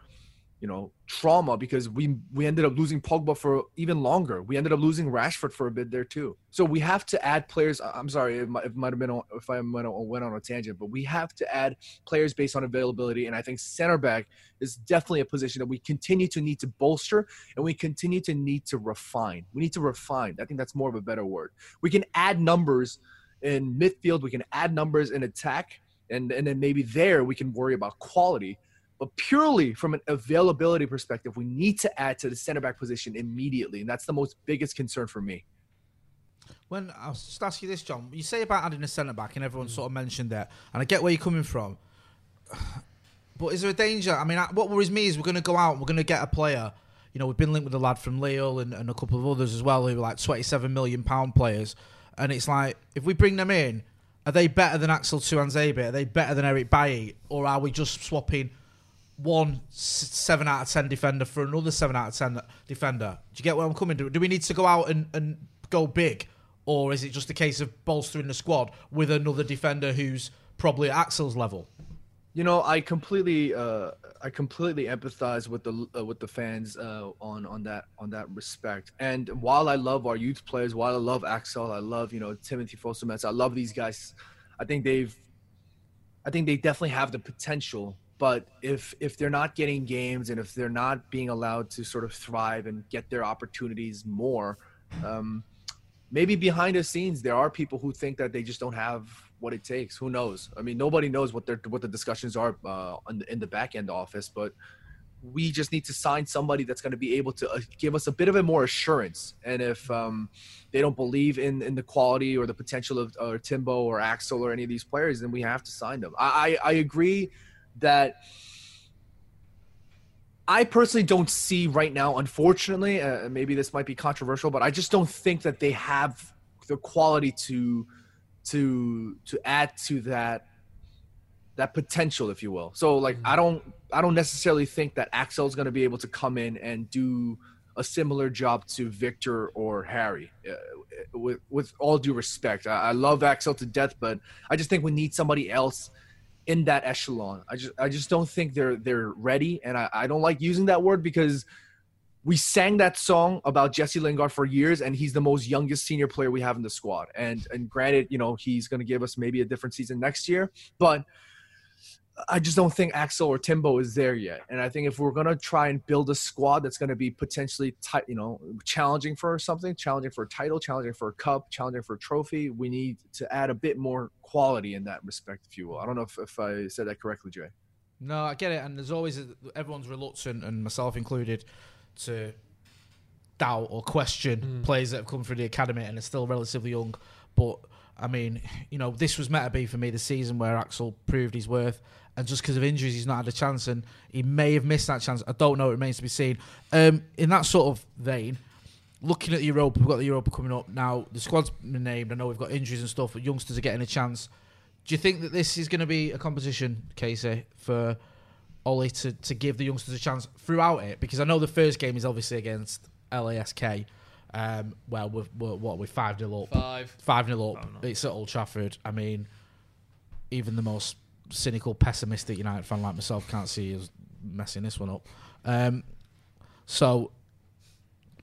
you know, trauma because we we ended up losing Pogba for even longer. We ended up losing Rashford for a bit there too. So we have to add players. I'm sorry if it might have been on, if I might have went on a tangent, but we have to add players based on availability. And I think center back is definitely a position that we continue to need to bolster and we continue to need to refine. We need to refine. I think that's more of a better word. We can add numbers in midfield. We can add numbers in attack, and and then maybe there we can worry about quality. But purely from an availability perspective, we need to add to the centre-back position immediately, and that's the most biggest concern for me. When I'll just ask you this, John. You say about adding a centre-back, and everyone mm. sort of mentioned that, and I get where you're coming from. But is there a danger? I mean, what worries me is we're going to go out and we're going to get a player. You know, we've been linked with a lad from Lille and, and a couple of others as well who are like twenty-seven million pound players. And it's like, if we bring them in, are they better than Axel Tuanzebe? Are they better than Eric Bailly? Or are we just swapping one seven out of ten defender for another seven out of ten defender? Do you get where I'm coming to? Do we need to go out and, and go big, Or is it just a case of bolstering the squad with another defender who's probably at Axel's level? You know, I completely, uh, I completely empathize with the uh, with the fans uh, on on that on that respect. And while I love our youth players, while I love Axel, I love you know Timothy Fosu-Mensah, I love these guys. I think they've, I think they definitely have the potential. But if if they're not getting games and if they're not being allowed to sort of thrive and get their opportunities more, um, maybe behind the scenes there are people who think that they just don't have what it takes. Who knows? I mean, nobody knows what they're what the discussions are uh, in, the, in the back end office, but we just need to sign somebody that's going to be able to uh, give us a bit of a more assurance. And if um, they don't believe in, in the quality or the potential of uh, Timbo or Axel or any of these players, then we have to sign them. I, I, I agree that I personally don't see right now, unfortunately, uh, maybe this might be controversial, but I just don't think that they have the quality to – to to add to that that potential, if you will. So like mm-hmm. I don't I don't necessarily think that Axel's going to be able to come in and do a similar job to Victor or Harry. Uh, with with all due respect, I, I love Axel to death, but I just think we need somebody else in that echelon. I just I just don't think they're they're ready, and I, I don't like using that word because we sang that song about Jesse Lingard for years, and he's the most youngest senior player we have in the squad. And and granted, you know, he's going to give us maybe a different season next year, but I just don't think Axel or Timbo is there yet. And I think if we're going to try and build a squad that's going to be potentially, t- you know, challenging for something, challenging for a title, challenging for a cup, challenging for a trophy, we need to add a bit more quality in that respect, if you will. I don't know if, if I said that correctly, Jay. No, I get it. And there's always – everyone's reluctant, and myself included – to doubt or question mm. players that have come through the academy and are still relatively young. But, I mean, you know, this was meant to be for me the season where Axel proved his worth. And just because of injuries, he's not had a chance. And he may have missed that chance. I don't know. It remains to be seen. Um, in that sort of vein, looking at the Europa, we've got the Europa coming up now. The squad's been named. I know we've got injuries and stuff, but youngsters are getting a chance. Do you think that this is going to be a competition, Casey, for Ollie to, to give the youngsters a chance throughout it? Because I know the first game is obviously against L A S K. Um, well, we're, we're, what are we, five nil up? Five. five nil up. It's at Old Trafford. I mean, even the most cynical, pessimistic United fan like myself can't see us messing this one up. Um, so,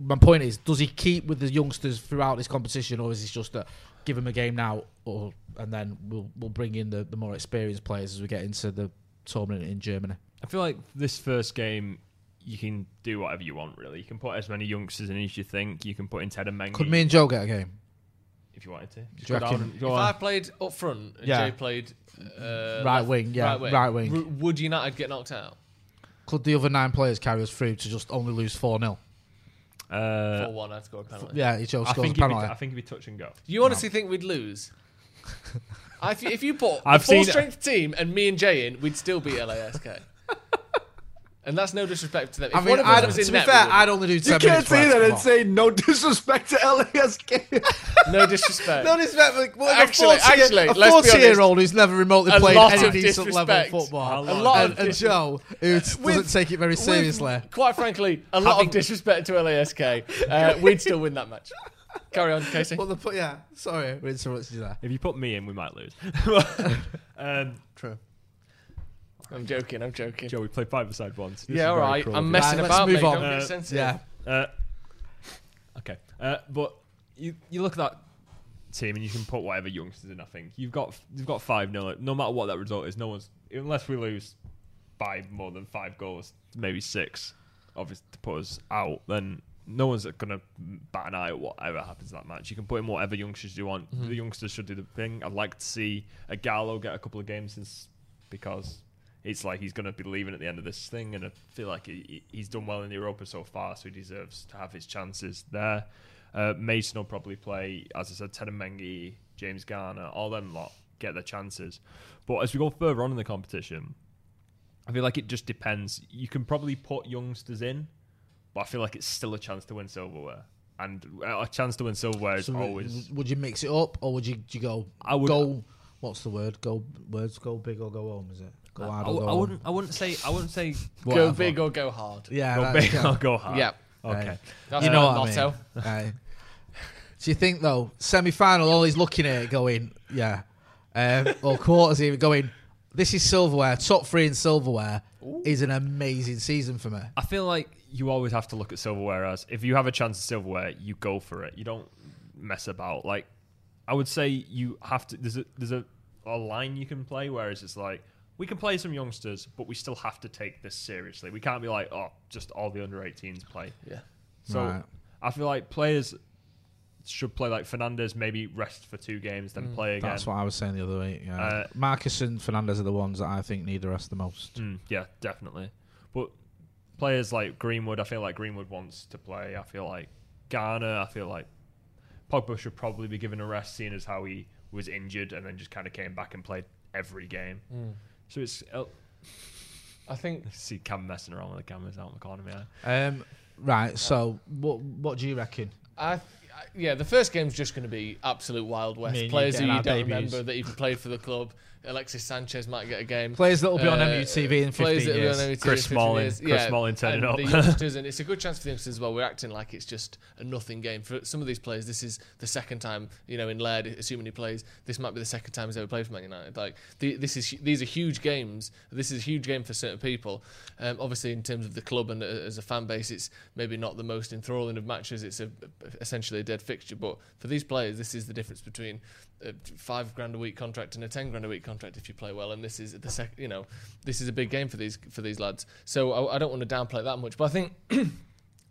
my point is, does he keep with the youngsters throughout this competition, or is it just that give them a game now, or and then we'll, we'll bring in the, the more experienced players as we get into the tournament in Germany? I feel like this first game, you can do whatever you want, really. You can put as many youngsters in as you think. You can put in Ted and Mengi. Could me and Joe get a game? If you wanted to. You reckon, if on. I played up front and yeah. Jay played uh, right, left, wing, yeah, right wing, right wing. R- would United get knocked out? Could the other nine players carry us through to just only lose four nil? Uh, four one, I'd score a penalty. Yeah, Joe scores a penalty. Be, I think it'd be touch and go. Do you honestly no. think we'd lose? I th- if you put a full-strength team and me and Jay in, we'd still be L A S K. And that's no disrespect to them. If I mean, one of us was in to net, be fair, I'd only do ten minutes. You can't say that and say no disrespect to L A S K. No disrespect. No disrespect. Like, well, actually, actually, a forty-year-old who's never remotely played any decent level football. A lot of, and, and Joe, who with, doesn't take it very seriously. With, quite frankly, a lot Having, of disrespect to L A S K. Uh, we'd still win that match. Carry on, Casey. Well, the put, yeah, sorry, we interrupted you there. If you put me in, we might lose. um, True. I'm joking. I'm joking. Joe, we played five-a-side once. This yeah, all right. Cruel. I'm messing right, about. Let's move mate. on. Uh, Don't get sensitive. Yeah. Uh, okay, uh, but you you look at that team and you can put whatever youngsters in. I think you've got you've got five nil. No matter what that result is, no one's unless we lose by more than five goals, maybe six, obviously to put us out. Then no one's going to bat an eye at whatever happens in that match. You can put in whatever youngsters you want. Mm-hmm. The youngsters should do the thing. I'd like to see a Gallo get a couple of games since because it's like he's going to be leaving at the end of this thing, and I feel like he, he's done well in Europa so far, so he deserves to have his chances there. Uh, Mason will probably play, as I said, Tielemans, James Garner, all them lot get their chances. But as we go further on in the competition, I feel like it just depends. You can probably put youngsters in, but I feel like it's still a chance to win silverware. And a chance to win silverware is so always... Would you mix it up, or would you, you go... I would, go... What's the word? Go words. Go big or go home, is it? Go hard I, or go I home? Wouldn't, I wouldn't say... I wouldn't say go big or go hard. Yeah. Go big yeah. or go hard. Yeah. Okay. That's you know what I mean. Motto. Right. So you think, though, semi-final, all he's looking at going, yeah, um, or quarters even going, this is silverware, top three in silverware. Ooh. Is an amazing season for me. I feel like you always have to look at silverware as, if you have a chance at silverware, you go for it. You don't mess about. Like, I would say you have to, there's a, there's a, a line you can play, whereas it's like, we can play some youngsters, but we still have to take this seriously. We can't be like, oh, just all the under eighteens play. Yeah. So right. I feel like players should play like Fernandes, maybe rest for two games, then mm, play again. That's what I was saying the other week. Yeah. Uh, Marcus and Fernandes are the ones that I think need the rest the most. Mm, yeah, definitely. But players like Greenwood, I feel like Greenwood wants to play. I feel like Garner, I feel like Pogba should probably be given a rest, seeing as how he was injured and then just kind of came back and played every game. Mm. So it's... Uh, I think... I see Cam messing around with the cameras out in the corner of my eye. Um, right, so what what do you reckon? I, th- I Yeah, the first game's just going to be absolute Wild West. Me players who you don't babies. remember that even played for the club. Alexis Sanchez might get a game. Players that will be on uh, M U T V in fifteen years. On M U T V Chris Smalling. Years. Chris yeah, Smalling turning up. The youngsters, and it's a good chance for the youngsters as well. We're acting like it's just a nothing game. For some of these players, this is the second time, you know, in Laird, assuming he plays, this might be the second time he's ever played for Man United. Like, the, this is these are huge games. This is a huge game for certain people. Um, obviously, in terms of the club and uh, as a fan base, it's maybe not the most enthralling of matches. It's a, essentially a dead fixture. But for these players, this is the difference between a five grand a week contract and a ten grand a week contract if you play well, and this is the sec- you know, this is a big game for these for these lads. So I, I don't want to downplay that much, but I think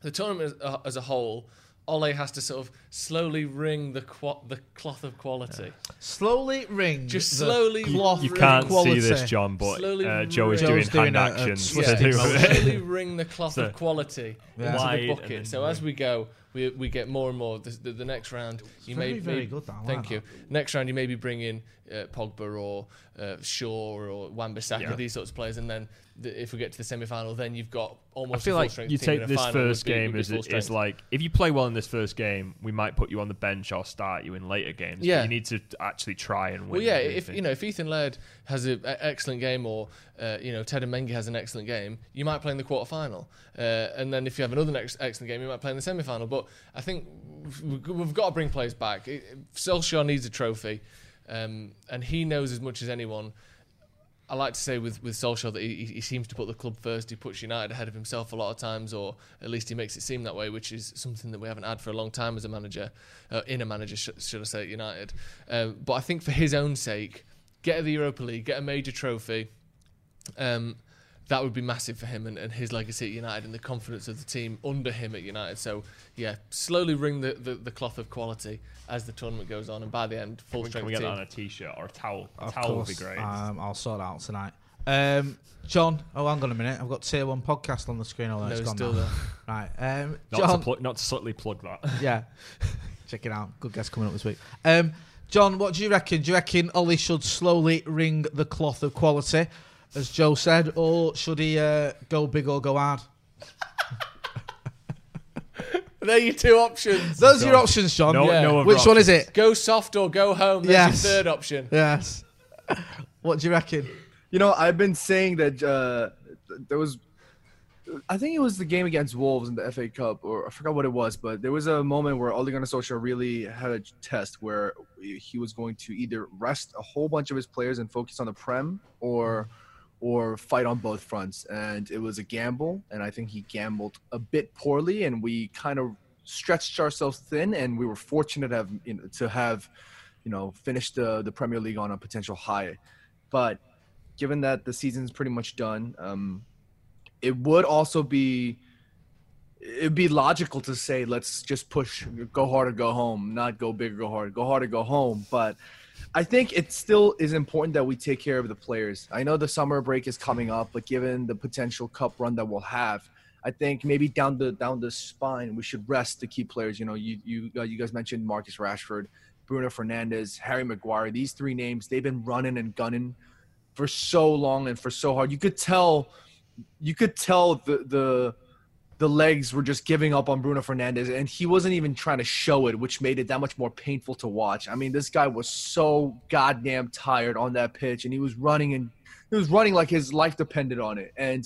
the tournament as, uh, as a whole, Ole has to sort of slowly wring the qu- the cloth of quality. Yeah. Slowly wring, just slowly. The cloth you you can't quality. see this, John, but uh, Joe is doing, doing hand a, actions. A, a yeah. Slowly wring the cloth so, of quality yeah. into the bucket. So as we go. We we get more and more. The, the, the next round, it's you very, may very good. That, thank you. That. Next round, you maybe bring in uh, Pogba or uh, Shaw or Wan-Bissaka, yeah. these sorts of players, and then the, if we get to the semi-final, then you've got almost. I feel a full like strength you take this first be, game as it is like if you play well in this first game, we might put you on the bench or start you in later games. Yeah, but you need to actually try and win. Well, yeah, if you know if Ethan Laird has an excellent game or uh, you know Ted Menge has an excellent game, you might play in the quarterfinal, uh, and then if you have another next excellent game, you might play in the semi-final, but. I think we've got to bring players back. Solskjaer needs a trophy, um, and he knows as much as anyone. I like to say with, with Solskjaer that he, he seems to put the club first. He puts United ahead of himself a lot of times, or at least he makes it seem that way, which is something that we haven't had for a long time as a manager, uh, in a manager, sh- should I say, at United. Uh, but I think for his own sake, get the Europa League, get a major trophy. Um, That would be massive for him and, and his legacy at United and the confidence of the team under him at United. So, yeah, slowly wring the, the, the cloth of quality as the tournament goes on. And by the end, full strength team. Can we get that on a T-shirt or a towel? A of towel course, would be great. Um, I'll sort that out tonight. Um, John, oh, hang on a minute. I've got Tier one podcast on the screen. Although no, it's gone still there. Right. Um, not, John, to pl- not to subtly plug that. Yeah. Check it out. Good guest coming up this week. Um, John, what do you reckon? Do you reckon Ollie should slowly wring the cloth of quality? As Joe said, or should he uh, go big or go hard? There are your two options. Those are your options, John. No, yeah. no Which options. one is it? Go soft or go home. That's yes. your third option. Yes. What do you reckon? You know, I've been saying that uh, there was... I think it was the game against Wolves in the F A Cup, or I forgot what it was, but there was a moment where Ole Gunnar Solskjaer really had a test where he was going to either rest a whole bunch of his players and focus on the Prem, or... Mm. or fight on both fronts. And it was a gamble, and I think he gambled a bit poorly, and we kind of stretched ourselves thin, and we were fortunate to have, you know, to have, you know, finished the, the Premier League on a potential high. But given that the season's pretty much done, um, it would also be it'd be logical to say, let's just push, go hard or go home, not go big or go hard, go hard or go home. But I think it still is important that we take care of the players. I know the summer break is coming up, but given the potential cup run that we'll have, I think maybe down the down the spine we should rest the key players. You know, you you uh, you guys mentioned Marcus Rashford, Bruno Fernandes, Harry Maguire. These three names, they've been running and gunning for so long and for so hard. You could tell, you could tell the the. the legs were just giving up on Bruno Fernandes, and he wasn't even trying to show it, which made it that much more painful to watch. I mean, this guy was so goddamn tired on that pitch, and he was running and he was running like his life depended on it. And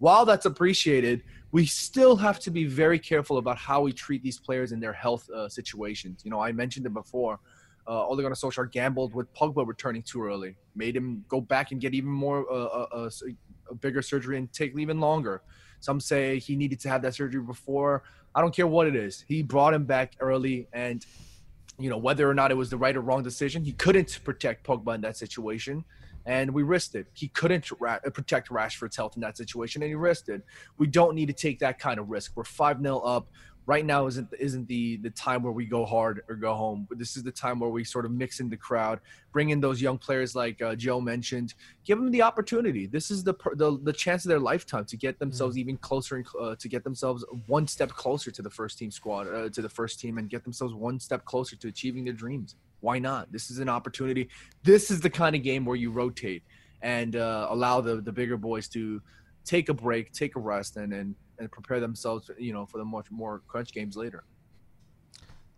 while that's appreciated, we still have to be very careful about how we treat these players in their health uh, situations. You know, I mentioned it before. Uh, Ole Gunnar Solskjaer gambled with Pogba returning too early, made him go back and get even more uh, a, a bigger surgery and take even longer. Some say he needed to have that surgery before. I don't care what it is. He brought him back early, and you know, whether or not it was the right or wrong decision, he couldn't protect Pogba in that situation, and we risked it. He couldn't ra- protect Rashford's health in that situation, and he risked it. We don't need to take that kind of risk. We're five nil up. Right now isn't isn't the, the time where we go hard or go home. But this is the time where we sort of mix in the crowd, bring in those young players like uh, Joe mentioned, give them the opportunity. This is the the, the chance of their lifetime to get themselves mm-hmm. even closer and uh, to get themselves one step closer to the first team squad, uh, to the first team, and get themselves one step closer to achieving their dreams. Why not? This is an opportunity. This is the kind of game where you rotate and uh, allow the, the bigger boys to take a break, take a rest, and and. and prepare themselves, you know, for the much more crunch games later.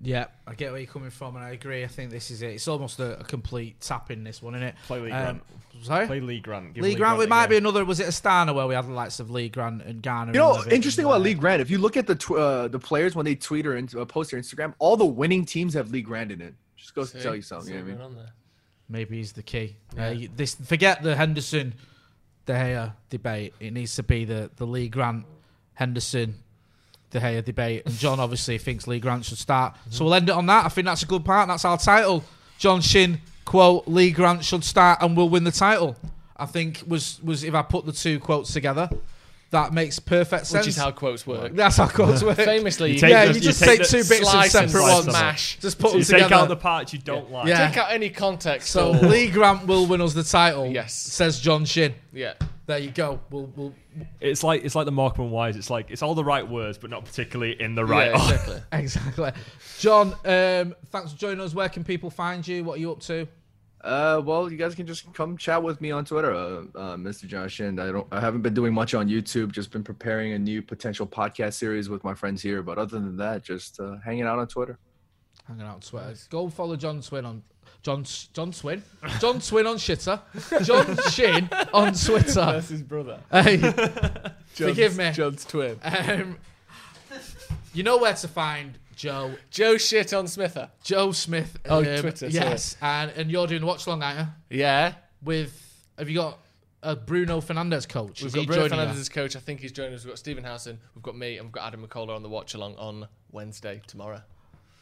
Yeah, I get where you're coming from, and I agree. I think this is it. It's almost a, a complete tap in this one, isn't it? Play Lee um, Grant. Sorry? Play Lee Grant. Give Lee, Lee Grant, Grant it might be another, was it Astana where we had the likes of Lee Grant and Garner? You know, interesting about Lee Grant, if you look at the tw- uh, the players when they tweet or in- uh, post their Instagram, all the winning teams have Lee Grant in it. Just goes See, to tell you something, you know what I mean? Maybe he's the key. Yeah. Uh, you, this Forget the Henderson De Gea debate. It needs to be the, the Lee Grant Henderson, De Gea debate, and John obviously thinks Lee Grant should start. Mm-hmm. So we'll end it on that. I think that's a good part. That's our title. John Shin, quote, Lee Grant should start and we'll win the title. I think was, was if I put the two quotes together, that makes perfect sense. Which is how quotes work. That's how quotes work. Famously, you yeah, the, you just you take, take two bits of separate ones. Smash. Just put so them together. Take out the parts you don't yeah. like. Yeah. Take out any context. So Lee Grant will win us the title. Yes, says John Shin. Yeah. There you go. We'll, we'll, it's like it's like the Markman Wise. It's like it's all the right words, but not particularly in the right. Yeah, exactly. exactly. John, um, thanks for joining us. Where can people find you? What are you up to? Uh, well, you guys can just come chat with me on Twitter, uh, uh, Mister John Shin. I don't. I haven't been doing much on YouTube. Just been preparing a new potential podcast series with my friends here. But other than that, just uh, hanging out on Twitter. Hanging out on Twitter. Nice. Go follow John Swin on. John John Swin, John Swin on shitter, John Shin on Twitter. That's his brother. Hey, forgive me. John's twin. Um, you know where to find Joe. Joe Shit on Smither. Joe Smith on oh, um, Twitter. Yes, and, and you're doing the watch along, aren't you? Yeah. With have you got a Bruno Fernandes coach? We've Is got Bruno Fernandes' coach. I think he's joining us. We've got Stephen Howson. We've got me, and we've got Adam McCullough on the watch along on Wednesday tomorrow.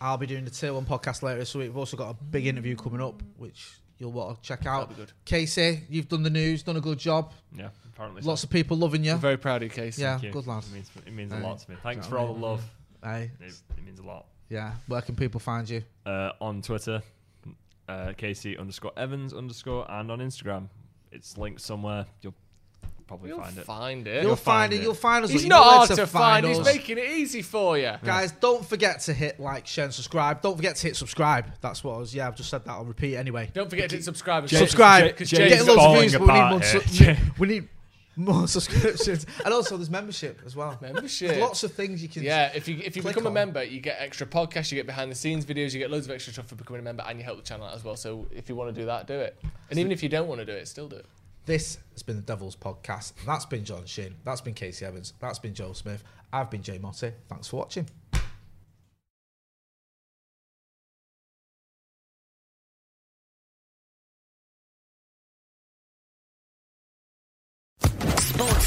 I'll be doing the Tier one podcast later this week. We've also got a big interview coming up, which you'll want to check out. That'll be good. Casey, you've done the news, done a good job. Yeah, apparently Lots so. of people loving you. I'm very proud of you, Casey. Yeah, you. good lad. It means, it means a lot to me. Thanks for all the love. Aye. It, it means a lot. Yeah, where can people find you? Uh, on Twitter, uh, Casey underscore Evans underscore, and on Instagram. It's linked somewhere. You'll probably you'll find it. Find it. You'll, you'll find, find it. it. You'll find us. He's not hard to, to find. Us. He's making it easy for you, yeah. guys. Don't forget to hit like, share, and subscribe. Don't forget to hit subscribe. That's what I was. Yeah, I've just said that. I'll repeat anyway. Don't forget to hit subscribe. And James, subscribe. Because get loads of views, but we need more. Su- we need more subscriptions, and also there's membership as well. Membership. There's lots of things you can. Yeah, if you if you become on. a member, you get extra podcasts, you get behind the scenes videos, you get loads of extra stuff for becoming a member, and you help the channel out as well. So if you want to do that, do it. And so even if you don't want to do it, still do it. This has been the Devils Podcast. That's been John Shin. That's been Casey Evans. That's been Joel Smith. I've been Jay Motti. Thanks for watching. Sports